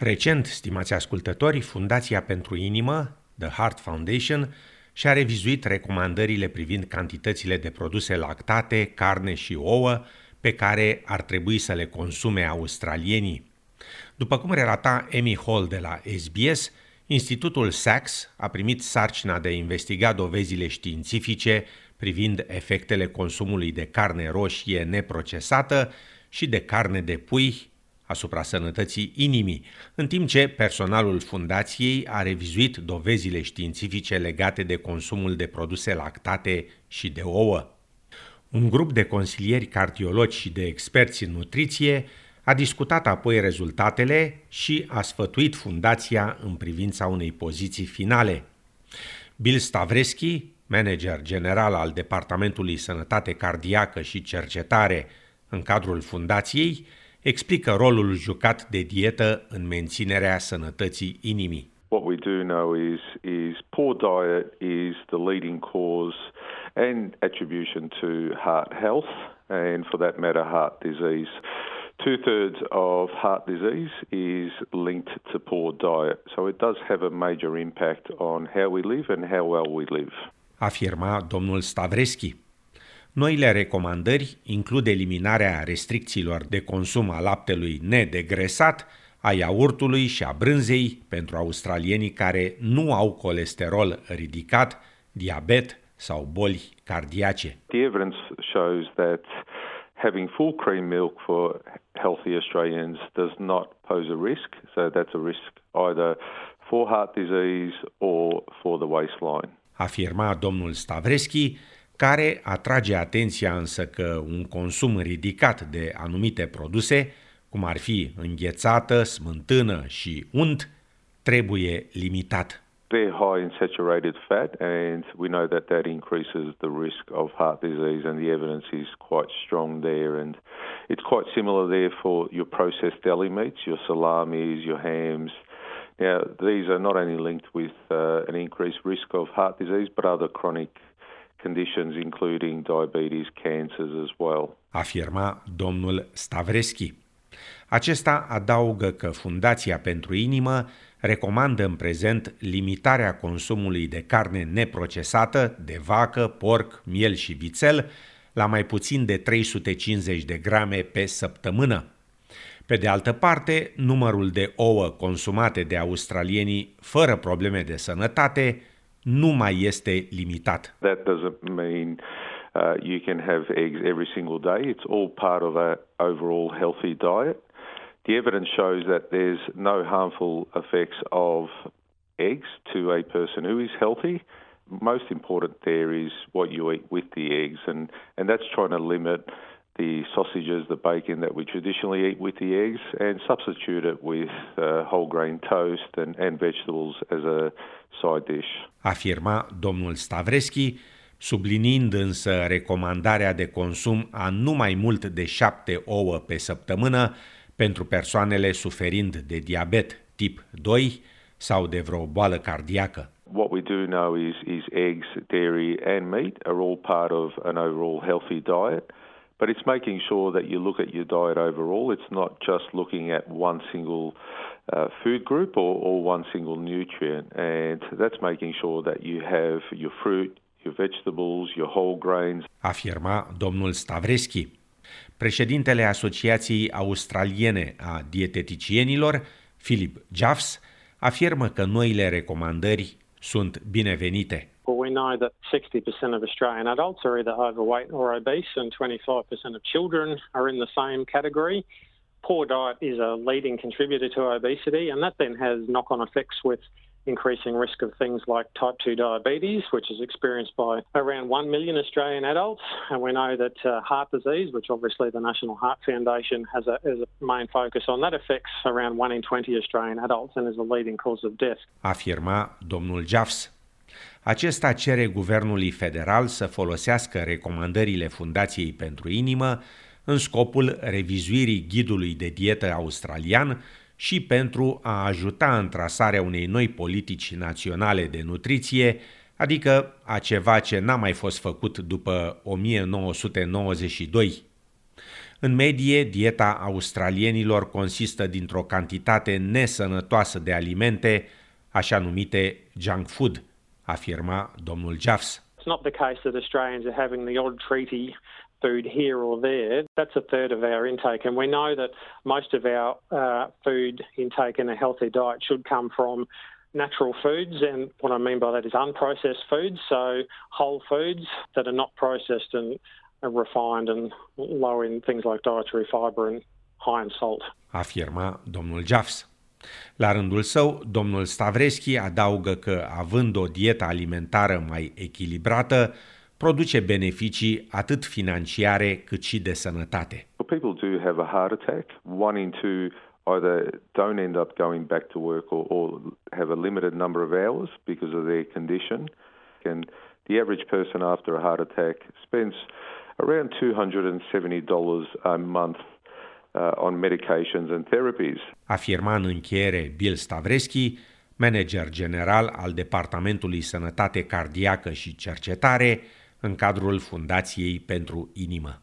Recent, stimați ascultători, Fundația pentru Inimă, The Heart Foundation, și-a revizuit recomandările privind cantitățile de produse lactate, carne și ouă pe care ar trebui să le consume australienii. După cum relata Amy Hall de la SBS, Institutul Sachs a primit sarcina de a investiga dovezile științifice privind efectele consumului de carne roșie neprocesată și de carne de pui asupra sănătății inimii, în timp ce personalul fundației a revizuit dovezile științifice legate de consumul de produse lactate și de ouă. Un grup de consilieri cardiologi și de experți în nutriție a discutat apoi rezultatele și a sfătuit fundația în privința unei poziții finale. Bill Stavreski, manager general al Departamentului Sănătate Cardiacă și Cercetare în cadrul fundației, explică rolul jucat de dietă în menținerea sănătății inimii. What we do know is poor diet is the leading cause and attribution to heart health and for that matter heart disease. Two-thirds of heart disease is linked to poor diet, so it does have a major impact on how we live and how well we live. Afirma domnul Stavreski. Noile recomandări includ eliminarea restricțiilor de consum a laptelui nedegresat, a iaurtului și a brânzei pentru australienii care nu au colesterol ridicat, diabet sau boli cardiace. The evidence shows that having full cream milk for healthy Australians does not pose a risk, so that's a risk either for heart disease or for the waistline. Afirma domnul Stavreski, care atrage atenția însă că un consum ridicat de anumite produse, cum ar fi înghețată, smântână și unt, trebuie limitat. They're high in saturated fat and we know that that increases the risk of heart disease and the evidence is quite strong there and it's quite similar there for your processed deli meats, your salamis, your hams. Now, these are not only linked with an increased risk of heart disease but other chronic conditions including diabetes, cancers as well. Afirma domnul Stavreski. Acesta adaugă că Fundația pentru Inimă recomandă în prezent limitarea consumului de carne neprocesată, de vacă, porc, miel și vițel, la mai puțin de 350 de grame pe săptămână. Pe de altă parte, numărul de ouă consumate de australienii fără probleme de sănătate nu mai este limitat. That doesn't mean you can have eggs every single day. It's all part of a overall healthy diet. The evidence shows that there's no harmful effects of eggs to a person who is healthy. Most important there is what you eat with the eggs, and that's trying to limit the sausages, the bacon that we traditionally eat with the eggs, and substitute it with whole grain toast and vegetables as a side dish. Afirma domnul Stavreski, subliniind însă recomandarea de consum a nu mai mult de 7 ouă pe săptămână pentru persoanele suferind de diabet tip 2 sau de vreo boală cardiacă. What we do know is eggs, dairy and meat are all part of an overall healthy diet, but it's making sure that you look at your diet overall. It's not just looking at one single food group or one single nutrient, and that's making sure that you have your fruit, your vegetables, your whole grains. Afirma domnul Stavreski. Președintele Asociației Australiene a Dieteticienilor, Philip Jaffs, afirmă că noile recomandări sunt binevenite. Well, we know that 60% of Australian adults are either overweight or obese and 25% of children are in the same category. Poor diet is a leading contributor to obesity and that then has knock-on effects with increasing risk of things like type 2 diabetes, which is experienced by around 1 million Australian adults. And we know that heart disease, which obviously the National Heart Foundation has as a main focus on, that affects around 1 in 20 Australian adults and is a leading cause of death. Afirma domnul Jaffs. Acesta cere guvernului federal să folosească recomandările Fundației pentru Inimă în scopul revizuirii ghidului de dietă australian și pentru a ajuta în trasarea unei noi politici naționale de nutriție, adică a ceva ce n-a mai fost făcut după 1992. În medie, dieta australienilor consistă dintr-o cantitate nesănătoasă de alimente, așa numite junk food, afirma domnul Jaffs. It's not the case that Australians are having the odd treaty food here or there. That's a third of our intake, and we know that most of our food intake in a healthy diet should come from natural foods, and what I mean by that is unprocessed foods, so whole foods that are not processed and are refined and low in things like dietary fibre and high in salt, afirma domnul Jaffs. La rândul său, domnul Stavreski adaugă că, având o dietă alimentară mai echilibrată, produce beneficii atât financiare cât și de sănătate. People do have a heart attack. One in two either don't end up going back to work or have a limited number of hours because of their condition. And the average person after a heart attack spends around $270 a month on medications and therapies. Afirma în încheiere Bill Stavreski, manager general al Departamentului Sănătate Cardiacă și Cercetare în cadrul Fundației pentru Inimă.